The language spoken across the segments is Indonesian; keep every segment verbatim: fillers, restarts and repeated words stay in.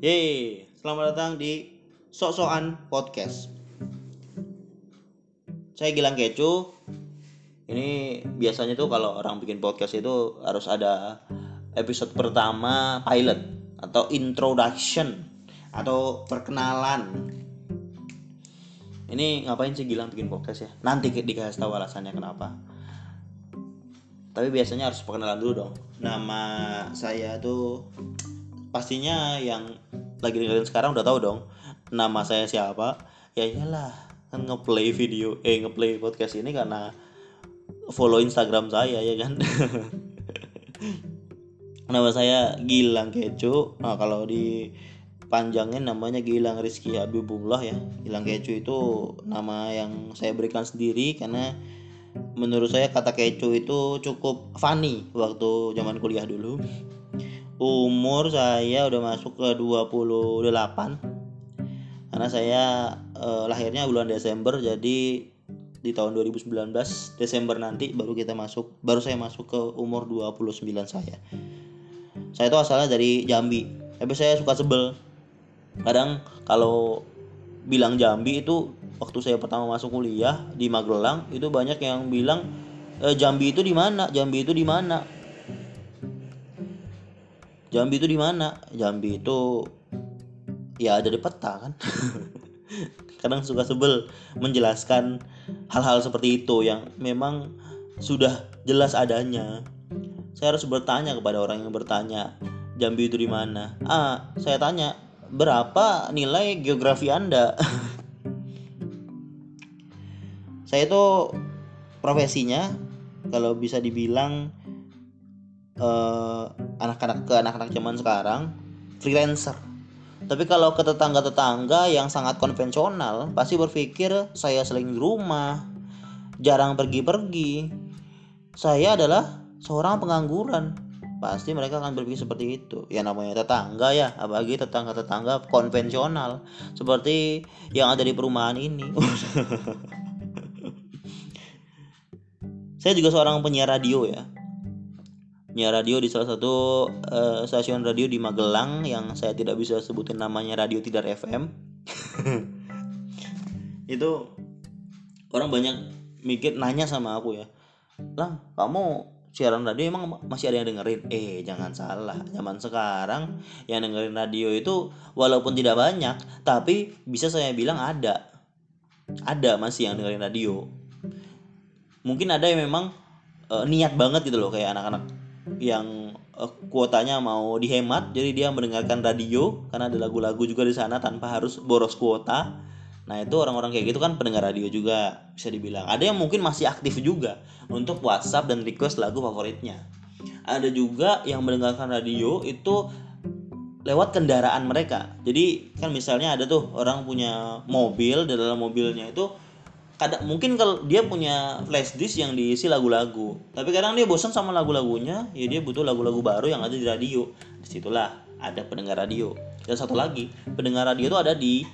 Yeay, selamat datang di Sok Sok an Podcast. Saya Gilang Kecu. Ini biasanya tuh kalau orang bikin podcast itu harus ada episode pertama pilot atau introduction atau perkenalan. Ini ngapain sih Gilang bikin podcast ya? Nanti dikasih tahu alasannya kenapa. Tapi biasanya harus perkenalan dulu dong. Nama saya tuh pastinya yang lagi dengerin sekarang udah tahu dong nama saya siapa. Ya iyalah, kan ngeplay video eh ngeplay podcast ini karena follow Instagram saya, ya kan. Nama saya Gilang Kecu. Nah, kalau dipanjangin namanya Gilang Rizky Habibullah ya. Gilang Kecu itu nama yang saya berikan sendiri karena menurut saya kata kecu itu cukup funny waktu zaman kuliah dulu. Umur saya udah masuk ke dua puluh delapan karena saya eh, lahirnya bulan Desember, jadi di tahun dua ribu sembilan belas Desember nanti baru kita masuk baru saya masuk ke umur dua puluh sembilan. Saya saya itu asalnya dari Jambi, tapi saya suka sebel kadang kalau bilang Jambi itu. Waktu saya pertama masuk kuliah di Magelang itu banyak yang bilang e, Jambi itu di mana Jambi itu di mana Jambi itu di mana? Jambi itu ya ada di peta kan. Kadang suka sebel menjelaskan hal-hal seperti itu yang memang sudah jelas adanya. Saya harus bertanya kepada orang yang bertanya, Jambi itu di mana? Ah, saya tanya, berapa nilai geografi Anda? Saya itu profesinya kalau bisa dibilang Uh, anak-anak ke anak-anak zaman sekarang freelancer. Tapi kalau ke tetangga-tetangga yang sangat konvensional pasti berpikir saya sering di rumah, jarang pergi-pergi, saya adalah seorang pengangguran. Pasti mereka akan berpikir seperti itu. Ya namanya tetangga ya, apalagi tetangga-tetangga konvensional seperti yang ada di perumahan ini. Saya juga seorang penyiar radio ya. Penyiar radio di salah satu uh, stasiun radio di Magelang yang saya tidak bisa sebutin namanya, Radio Tidar F M. Itu orang banyak mikir nanya sama aku ya, Lang, kamu siaran radio emang masih ada yang dengerin? Eh jangan salah, zaman sekarang yang dengerin radio itu walaupun tidak banyak, tapi bisa saya bilang ada ada masih yang dengerin radio. Mungkin ada yang memang uh, niat banget gitu loh, kayak anak-anak yang uh, kuotanya mau dihemat, jadi dia mendengarkan radio karena ada lagu-lagu juga di sana tanpa harus boros kuota. Nah itu orang-orang kayak gitu kan pendengar radio juga bisa dibilang. Ada yang mungkin masih aktif juga untuk WhatsApp dan request lagu favoritnya. Ada juga yang mendengarkan radio itu lewat kendaraan mereka. Jadi kan misalnya ada tuh orang punya mobil, di dalam mobilnya itu kadang mungkin kalau dia punya flash disk yang diisi lagu-lagu, tapi kadang dia bosan sama lagu-lagunya, ya dia butuh lagu-lagu baru yang ada di radio. Disitulah ada pendengar radio. Dan satu lagi, pendengar radio itu ada di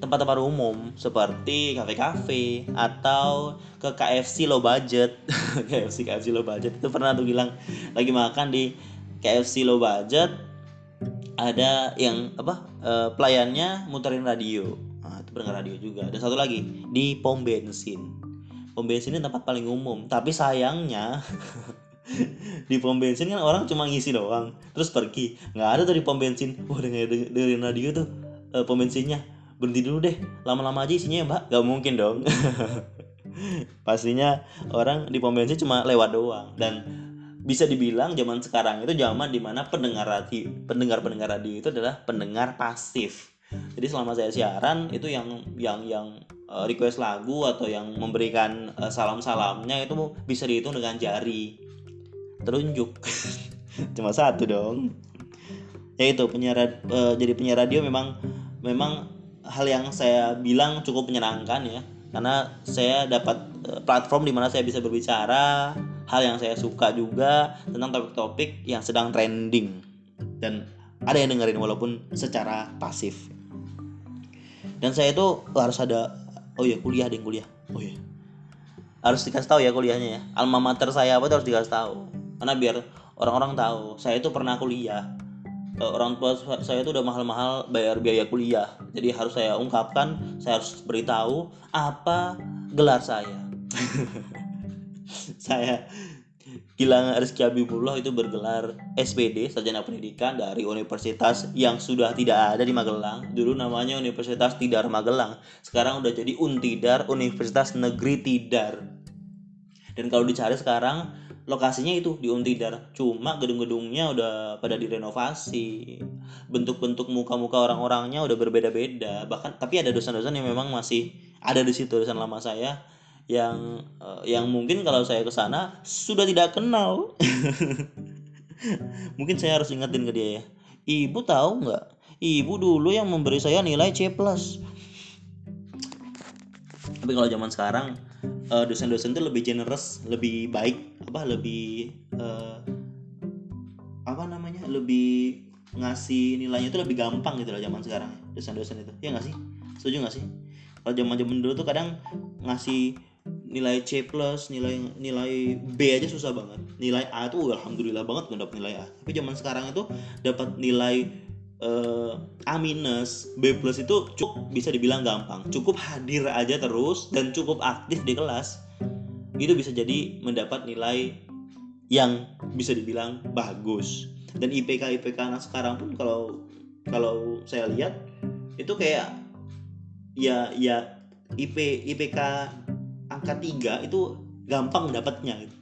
tempat-tempat umum seperti kafe-kafe atau ke K F C low budget. K F C K F C low budget itu pernah tuh bilang lagi makan di K F C low budget, ada yang apa eh, pelayannya muterin radio. Nah, itu pendengar radio juga. Dan satu lagi di pom bensin. Pom bensin ini tempat paling umum. Tapi sayangnya di pom bensin kan orang cuma ngisi doang, terus pergi. Nggak ada tuh di pom bensin. Wah dengerin, dengerin radio tuh e, pom bensinnya berhenti dulu deh. Lama-lama aja isinya ya, Mbak. Gak mungkin dong. Pastinya orang di pom bensin cuma lewat doang. Dan bisa dibilang zaman sekarang itu zaman dimana pendengar radio, pendengar-pendengar radio itu adalah pendengar pasif. Jadi selama saya siaran itu yang yang yang request lagu atau yang memberikan salam-salamnya itu bisa dihitung dengan jari telunjuk. Cuma satu dong. Yaitu penyiar eh, jadi penyiar radio memang memang hal yang saya bilang cukup menyenangkan ya. Karena saya dapat platform di mana saya bisa berbicara hal yang saya suka juga tentang topik-topik yang sedang trending dan ada yang dengerin walaupun secara pasif. Dan saya itu harus ada, oh iya kuliah deh kuliah. Oh iya. Harus dikasih tahu ya kuliahnya ya. Alma mater saya apa itu harus dikasih tahu. Karena biar orang-orang tahu saya itu pernah kuliah. uh, orang tua saya itu udah mahal-mahal bayar biaya kuliah. Jadi harus saya ungkapkan, saya harus beritahu apa gelar saya. Saya Gilang Rizky Habibullah itu bergelar S P D, sarjana pendidikan dari universitas yang sudah tidak ada di Magelang. Dulu namanya Universitas Tidar Magelang, sekarang udah jadi Untidar, Universitas Negeri Tidar. Dan kalau dicari sekarang lokasinya itu di Untidar, cuma gedung-gedungnya udah pada direnovasi, bentuk-bentuk muka-muka orang-orangnya udah berbeda-beda. Bahkan tapi ada dosen-dosen yang memang masih ada di situ, dosen lama saya yang uh, yang mungkin kalau saya kesana sudah tidak kenal. Mungkin saya harus ingetin ke dia ya, ibu tahu nggak, ibu dulu yang memberi saya nilai C plus. Tapi kalau zaman sekarang uh, dosen-dosen itu lebih generous, lebih baik, apa lebih uh, apa namanya lebih ngasih nilainya itu lebih gampang gitu loh zaman sekarang dosen-dosen itu, ya nggak sih? Setuju nggak sih? Kalau zaman-zaman dulu tuh kadang ngasih nilai C plus, nilai nilai B aja susah banget. Nilai A tuh alhamdulillah banget gue dapet nilai A. Tapi zaman sekarang itu dapat nilai uh, A-, B+ itu cukup bisa dibilang gampang. Cukup hadir aja terus dan cukup aktif di kelas. Itu bisa jadi mendapat nilai yang bisa dibilang bagus. Dan I P K I P K anak sekarang pun kalau kalau saya lihat itu kayak ya ya I P I P K angka tiga itu gampang dapatnya gitu.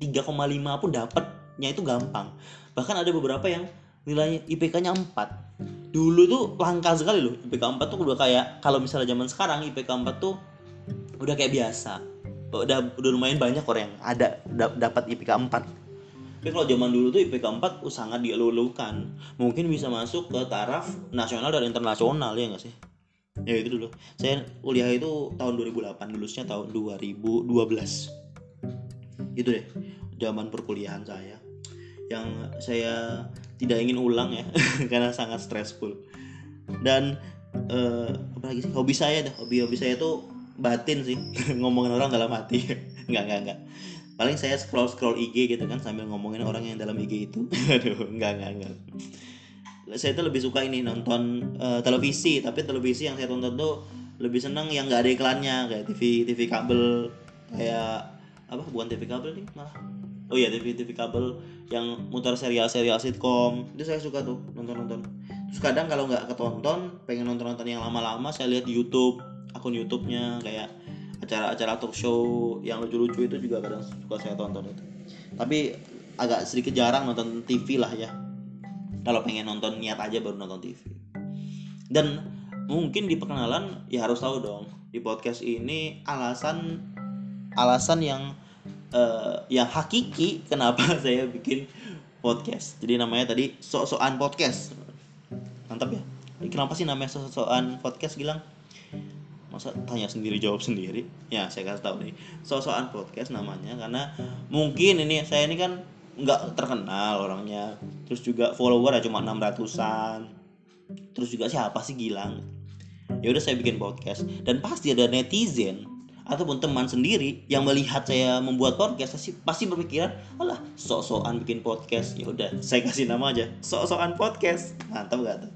tiga koma lima pun dapatnya itu gampang. Bahkan ada beberapa yang nilainya I P K-nya empat. Dulu tuh langka sekali loh. I P K empat tuh udah kayak, kalau misalnya zaman sekarang I P K empat tuh udah kayak biasa. Udah udah lumayan banyak orang yang ada dapat I P K empat. Tapi kalau zaman dulu tuh I P K empat uh, sangat dielulukan. Mungkin bisa masuk ke taraf nasional dan internasional, ya enggak sih? Ya itu dulu. Saya kuliah itu tahun dua ribu delapan, lulusnya tahun dua ribu dua belas. Itu deh zaman perkuliahan saya. Yang saya tidak ingin ulang ya karena sangat stressful. Dan eh, apa lagi sih? Hobi saya deh, hobi-hobi saya tuh batin sih. Ngomongin orang dalam hati. Enggak, enggak, enggak. Paling saya scroll-scroll I G gitu kan sambil ngomongin orang yang dalam I G itu. Aduh, enggak, enggak, enggak. Saya tuh lebih suka ini nonton uh, televisi, tapi televisi yang saya tonton tuh lebih seneng yang nggak ada iklannya, kayak TV TV kabel, kayak apa bukan TV kabel nih malah oh iya TV TV kabel yang mutar serial-serial sitkom itu saya suka tuh nonton-nonton. Terus kadang kalau nggak ketonton pengen nonton-nonton yang lama-lama saya lihat di YouTube, akun YouTube-nya kayak acara-acara talk show yang lucu-lucu itu juga kadang suka saya tonton itu. Tapi agak sedikit jarang nonton T V lah ya. Kalau pengen nonton niat aja baru nonton T V. Dan mungkin di perkenalan ya harus tahu dong di podcast ini alasan alasan yang uh, yang hakiki kenapa saya bikin podcast. Jadi namanya tadi Sok Sok an Podcast. Mantap ya. Kenapa sih namanya Sok Sok an Podcast, Gilang? Masa tanya sendiri jawab sendiri? Ya saya kasih tahu nih. Sok Sok an Podcast namanya karena mungkin ini saya ini kan nggak terkenal orangnya, terus juga follower cuma enam ratusan, terus juga siapa sih Gilang? Ya udah saya bikin podcast dan pasti ada netizen ataupun teman sendiri yang melihat saya membuat podcast pasti pasti berpikiran, alah sok-sokan bikin podcast. Ya udah saya kasih nama aja Sok-sokan Podcast. Mantap nggak tuh?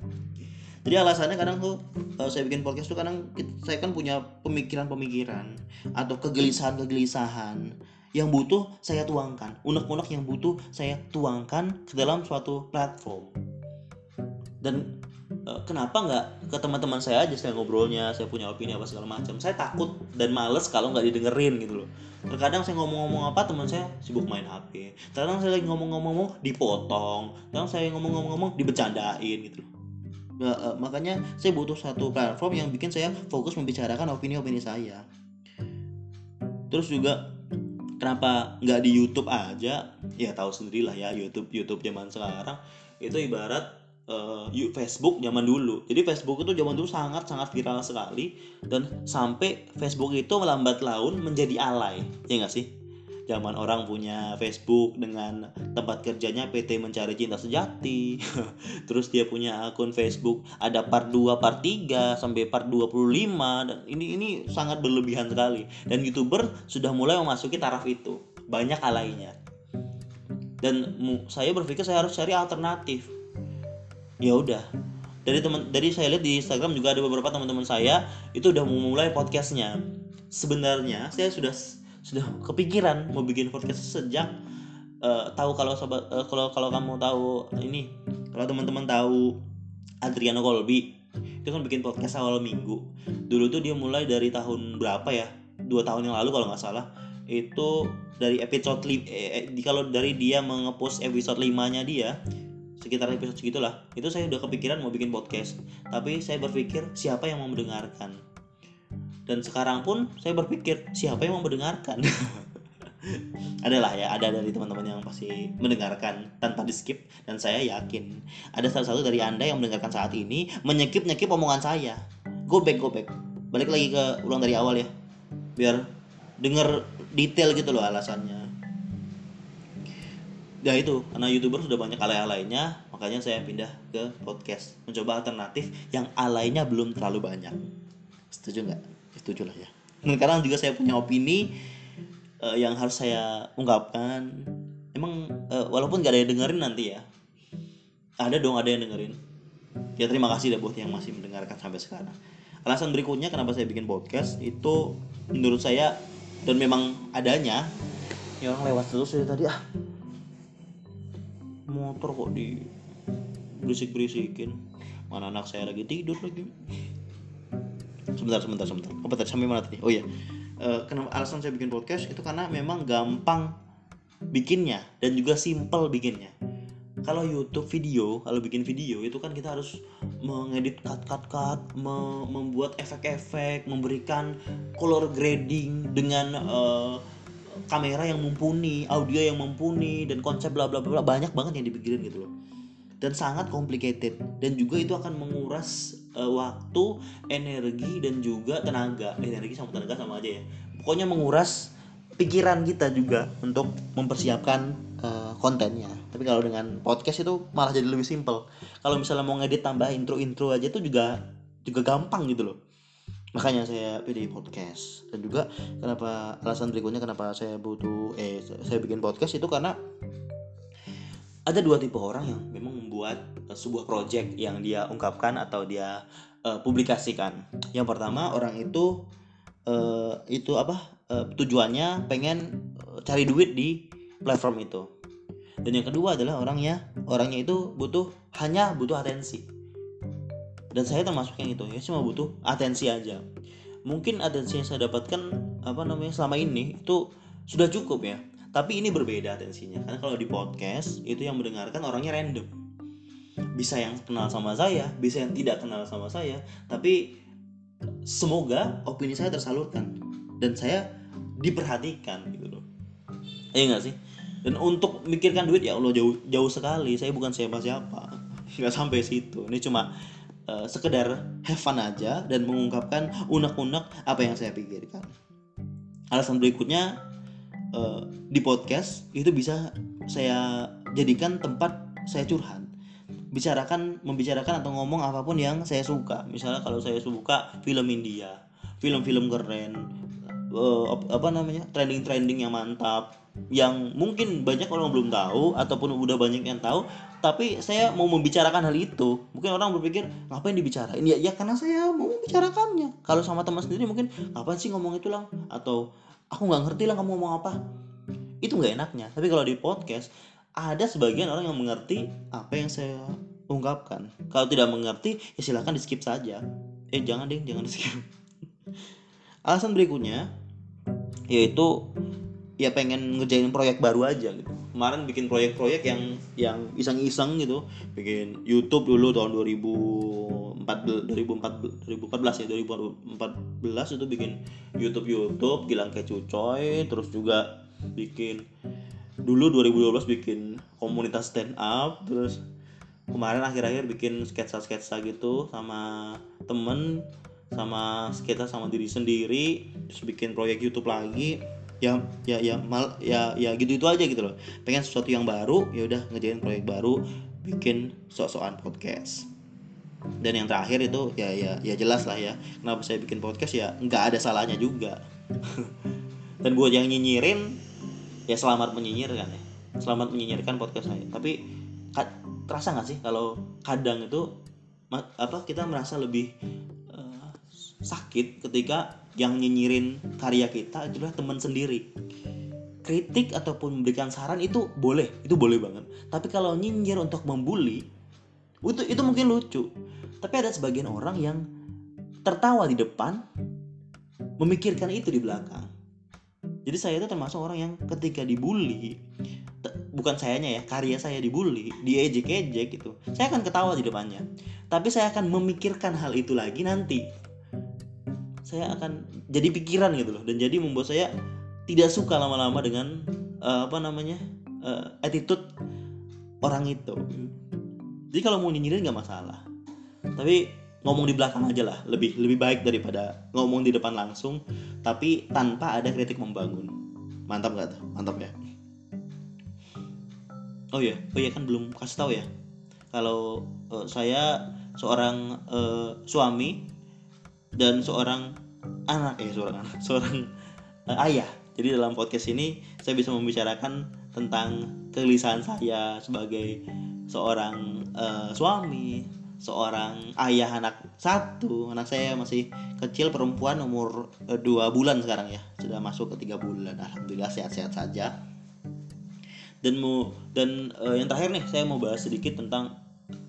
Jadi alasannya kadang tuh kalau saya bikin podcast tuh kadang saya kan punya pemikiran-pemikiran atau kegelisahan-kegelisahan yang butuh saya tuangkan, unek-unek yang butuh saya tuangkan ke dalam suatu platform. Dan e, kenapa nggak ke teman-teman saya aja saya ngobrolnya, saya punya opini apa segala macam. Saya takut dan males kalau nggak didengerin gitu loh. Terkadang saya ngomong-ngomong apa teman saya sibuk main H P. Terkadang saya lagi ngomong-ngomong dipotong. Terkadang saya ngomong-ngomong dibecandain gitu loh. Nah, e, makanya saya butuh satu platform yang bikin saya fokus membicarakan opini-opini saya. Terus juga kenapa nggak di YouTube aja? Ya tahu sendirilah ya, YouTube YouTube zaman sekarang itu ibarat uh, Facebook zaman dulu. Jadi Facebook itu zaman dulu sangat sangat viral sekali dan sampai Facebook itu melambat laun menjadi alay, ya nggak sih? Zaman orang punya Facebook dengan tempat kerjanya P T Mencari Cinta Sejati. Terus dia punya akun Facebook ada part dua, part tiga sampai part dua puluh lima dan ini ini sangat berlebihan sekali. Dan YouTuber sudah mulai memasuki taraf itu. Banyak alainya. Dan mu, saya berpikir saya harus cari alternatif. ya udah. Dari teman, dari saya lihat di Instagram juga ada beberapa teman-teman saya itu udah memulai podcastnya. Sebenarnya saya sudah sudah kepikiran mau bikin podcast sejak uh, tahu kalau sobat uh, kalau kalau kamu tahu ini, kalau teman-teman tahu Adriano Kolbi, dia kan bikin podcast awal minggu. Dulu tuh dia mulai dari tahun berapa ya? dua tahun yang lalu kalau nggak salah. Itu dari episode li- eh, eh, kalau dari dia nge-post episode lima-nya dia sekitar episode segitulah. Itu saya udah kepikiran mau bikin podcast. Tapi saya berpikir siapa yang mau mendengarkan. Dan sekarang pun saya berpikir siapa yang mau mendengarkan. Adalah ya, ada dari teman-teman yang pasti mendengarkan tanpa di-skip, dan saya yakin ada salah satu dari Anda yang mendengarkan saat ini menyekip-nyekip omongan saya. Go back, go back. Balik lagi ke ulang dari awal ya. Biar denger detail gitu loh alasannya. Ya itu, karena YouTuber sudah banyak alay-alaynya, makanya saya pindah ke podcast, mencoba alternatif yang alaynya belum terlalu banyak. Setuju enggak? Setuju lah ya. Dan sekarang juga saya punya opini Uh, yang harus saya ungkapkan. Emang uh, walaupun gak ada yang dengerin nanti ya, ada dong, ada yang dengerin. Ya terima kasih dah buat yang masih mendengarkan sampai sekarang. Alasan berikutnya kenapa saya bikin podcast itu menurut saya, dan memang adanya, ya orang lewat terus dari tadi, ah motor kok di berisik-berisikin, mana anak saya lagi tidur lagi. Sebentar, sebentar, sebentar apa tadi, sampai mana tadi? Oh iya, kenapa alasan saya bikin podcast itu karena memang gampang bikinnya dan juga simple bikinnya. Kalau YouTube video, kalau bikin video itu kan kita harus mengedit, cut cut cut, me- membuat efek-efek, memberikan color grading dengan uh, kamera yang mumpuni, audio yang mumpuni, dan konsep bla bla bla, banyak banget yang dipikirin gitu loh. Dan sangat complicated, dan juga itu akan menguras waktu, energi, dan juga tenaga. Energi sama tenaga sama aja ya. Pokoknya menguras pikiran kita juga untuk mempersiapkan uh, kontennya. Tapi kalau dengan podcast itu malah jadi lebih simple. Kalau misalnya mau ngedit tambah intro-intro aja itu juga juga gampang gitu loh. Makanya saya pilih podcast. Dan juga kenapa alasan berikutnya kenapa saya butuh eh saya bikin podcast itu karena ada dua tipe orang yang memang membuat uh, sebuah project yang dia ungkapkan atau dia uh, publikasikan. Yang pertama, orang itu uh, itu apa? Uh, tujuannya pengen uh, cari duit di platform itu. Dan yang kedua adalah orangnya orangnya itu butuh hanya butuh atensi. Dan saya termasuk yang itu, ya cuma butuh atensi aja. Mungkin atensi yang saya dapatkan apa namanya selama ini itu sudah cukup ya. Tapi ini berbeda atensinya, karena kalau di podcast itu yang mendengarkan orangnya random. Bisa yang kenal sama saya, bisa yang tidak kenal sama saya. Tapi semoga opini saya tersalurkan dan saya diperhatikan gitu loh. Iya gak sih? Dan untuk mikirkan duit, ya Allah jauh, jauh sekali. Saya bukan siapa-siapa, gak sampai situ. Ini cuma uh, sekedar have fun aja dan mengungkapkan unek-unek apa yang saya pikirkan. Alasan berikutnya, Uh, di podcast itu bisa saya jadikan tempat saya curhat, bicarakan, membicarakan atau ngomong apapun yang saya suka. Misalnya kalau saya suka film India, film-film keren, uh, apa namanya trending-trending yang mantap, yang mungkin banyak orang belum tahu ataupun udah banyak yang tahu, tapi saya mau membicarakan hal itu. Mungkin orang berpikir ngapain dibicarain? Ya, ya karena saya mau membicarakannya. Kalau sama teman sendiri mungkin ngapain sih ngomong itu lang? Atau aku nggak ngerti lah kamu ngomong apa. Itu nggak enaknya. Tapi kalau di podcast ada sebagian orang yang mengerti apa yang saya ungkapkan. Kalau tidak mengerti ya silakan di skip saja. Eh jangan deh, jangan di skip. Alasan berikutnya yaitu ya pengen ngerjain proyek baru aja gitu. Kemarin bikin proyek-proyek yang yang iseng-iseng gitu. Bikin YouTube dulu tahun dua ribu empat belas ya dua ribu empat belas itu bikin YouTube YouTube, Gilang Kecu Coy. Terus juga bikin dulu dua ribu dua belas bikin komunitas stand up. Terus kemarin akhir-akhir bikin sketsa-sketsa gitu sama temen, sama sketsa sama diri sendiri. Terus bikin proyek YouTube lagi. Ya ya ya mal ya ya gitu-gitu aja gitu loh. Pengen sesuatu yang baru, ya udah ngerjain proyek baru, bikin sok-sokan podcast. Dan yang terakhir itu ya ya ya jelas lah ya, kenapa saya bikin podcast ya nggak ada salahnya juga. Dan buat yang nyinyirin ya selamat menyinyirkan ya, selamat menyinyirkan podcast saya. Tapi terasa nggak sih kalau kadang itu apa kita merasa lebih uh, sakit ketika yang nyinyirin karya kita itulah teman sendiri. Kritik ataupun memberikan saran itu boleh, itu boleh banget. Tapi kalau nyinyir untuk membuli, itu itu mungkin lucu. Tapi ada sebagian orang yang tertawa di depan, memikirkan itu di belakang. Jadi saya itu termasuk orang yang ketika dibully, te- bukan sayanya ya, karya saya dibully, diejek-ejek gitu, saya akan ketawa di depannya. Tapi saya akan memikirkan hal itu lagi nanti. Saya akan jadi pikiran gitu loh, dan jadi membuat saya tidak suka lama-lama dengan uh, apa namanya uh, attitude orang itu. Jadi kalau mau nyinyirin nggak masalah, tapi ngomong di belakang aja lah, lebih lebih baik daripada ngomong di depan langsung tapi tanpa ada kritik membangun. Mantap nggak tuh? Mantap ya. Oh ya, oh ya kan belum kasih tahu ya kalau uh, saya seorang uh, suami dan seorang anak eh seorang anak seorang uh, ayah. Jadi dalam podcast ini saya bisa membicarakan tentang kegelisahan saya sebagai seorang uh, suami, seorang ayah anak satu. Anak saya masih kecil, perempuan, umur uh, dua bulan sekarang ya. Sudah masuk ke tiga bulan. Alhamdulillah sehat-sehat saja. Dan mau dan uh, yang terakhir nih saya mau bahas sedikit tentang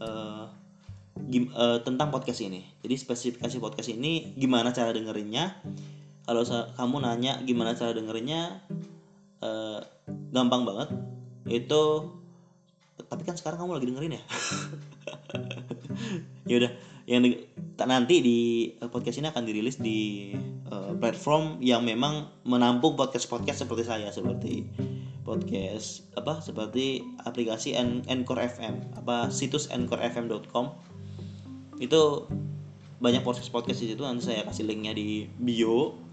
uh, gim, uh, tentang podcast ini. Jadi spesifikasi podcast ini gimana cara dengerinnya. Kalau kamu nanya gimana cara dengerinnya, uh, gampang banget. Itu, tapi kan sekarang kamu lagi dengerin ya. Ya udah, yang nanti di podcast ini akan dirilis di uh, platform yang memang menampung podcast-podcast seperti saya, seperti podcast apa, seperti aplikasi Anchor F M, apa situs anchor f m dot com. Itu banyak podcast-podcast di situ, nanti saya kasih linknya di bio.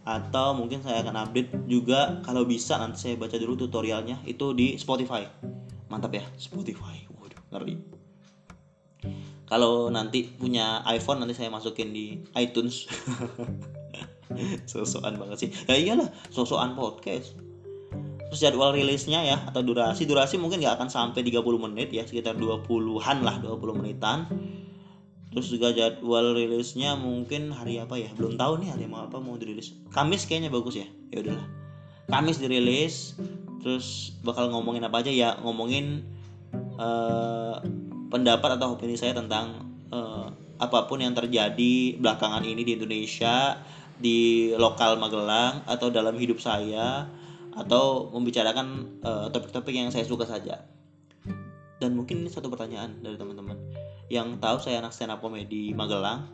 Atau mungkin saya akan update juga kalau bisa, nanti saya baca dulu tutorialnya itu di Spotify. Mantap ya, Spotify. Waduh, ngeri. Kalau nanti punya iPhone nanti saya masukin di iTunes. Sosokan banget sih. Ya iyalah, sosokan podcast. Terus jadwal rilisnya ya, atau durasi durasi mungkin nggak akan sampai tiga puluh menit ya, sekitar dua puluhan lah, dua puluh menitan. Terus juga jadwal rilisnya mungkin hari apa ya? Belum tahu nih hari apa mau dirilis. Kamis kayaknya bagus ya. Ya udahlah. Kamis dirilis. Terus bakal ngomongin apa aja ya? Ngomongin uh, pendapat atau opini saya tentang uh, apapun yang terjadi belakangan ini di Indonesia, di lokal Magelang atau dalam hidup saya, atau membicarakan uh, topik-topik yang saya suka saja. Dan mungkin ini satu pertanyaan dari teman-teman yang tahu saya anak stand up comedy Magelang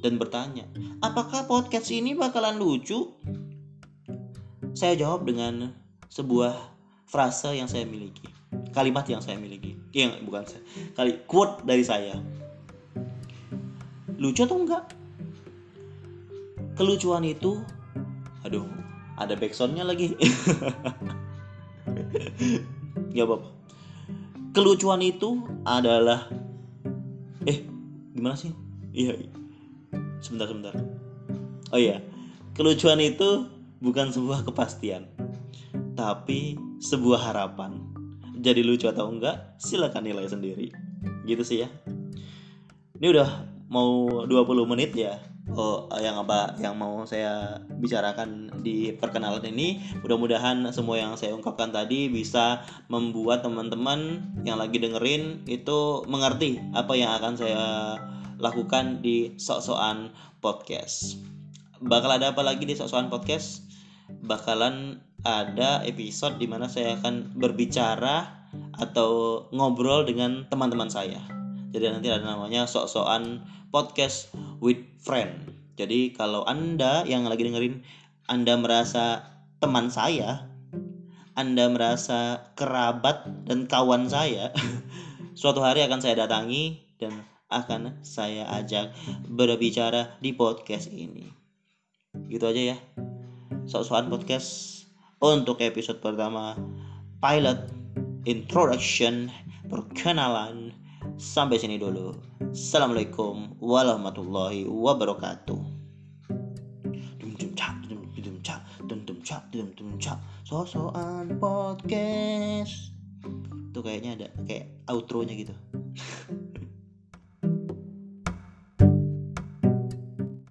dan bertanya, apakah podcast ini bakalan lucu? Saya jawab dengan sebuah frase yang saya miliki, kalimat yang saya miliki, yang eh, bukan saya, kali quote dari saya. Lucu atau enggak? Kelucuan itu, aduh, ada backsoundnya lagi. Gak apa-apa. Kelucuan itu adalah Eh, gimana sih? Iya, sebentar-sebentar. Oh iya, kelucuan itu bukan sebuah kepastian, tapi sebuah harapan. Jadi lucu atau enggak, silakan nilai sendiri. Gitu sih ya. Ini udah mau dua puluh menit ya. Oh, yang apa yang mau saya bicarakan di perkenalan ini. Mudah-mudahan semua yang saya ungkapkan tadi bisa membuat teman-teman yang lagi dengerin itu mengerti apa yang akan saya lakukan di Sok Sokan Podcast. Bakal ada apa lagi di Sok Sokan Podcast? Bakalan ada episode di mana saya akan berbicara atau ngobrol dengan teman-teman saya. Jadi nanti ada namanya Sok Sokan Podcast with Friend. Jadi kalau Anda yang lagi dengerin, Anda merasa teman saya, Anda merasa kerabat dan kawan saya, suatu hari akan saya datangi dan akan saya ajak berbicara di podcast ini. Gitu aja ya, Sok-sokan Podcast untuk episode pertama, pilot, introduction, perkenalan. Sampai sini dulu. Assalamualaikum warahmatullahi wabarakatuh. Sok Sokan Podcast. tuh kayaknya ada kayak outro-nya gitu.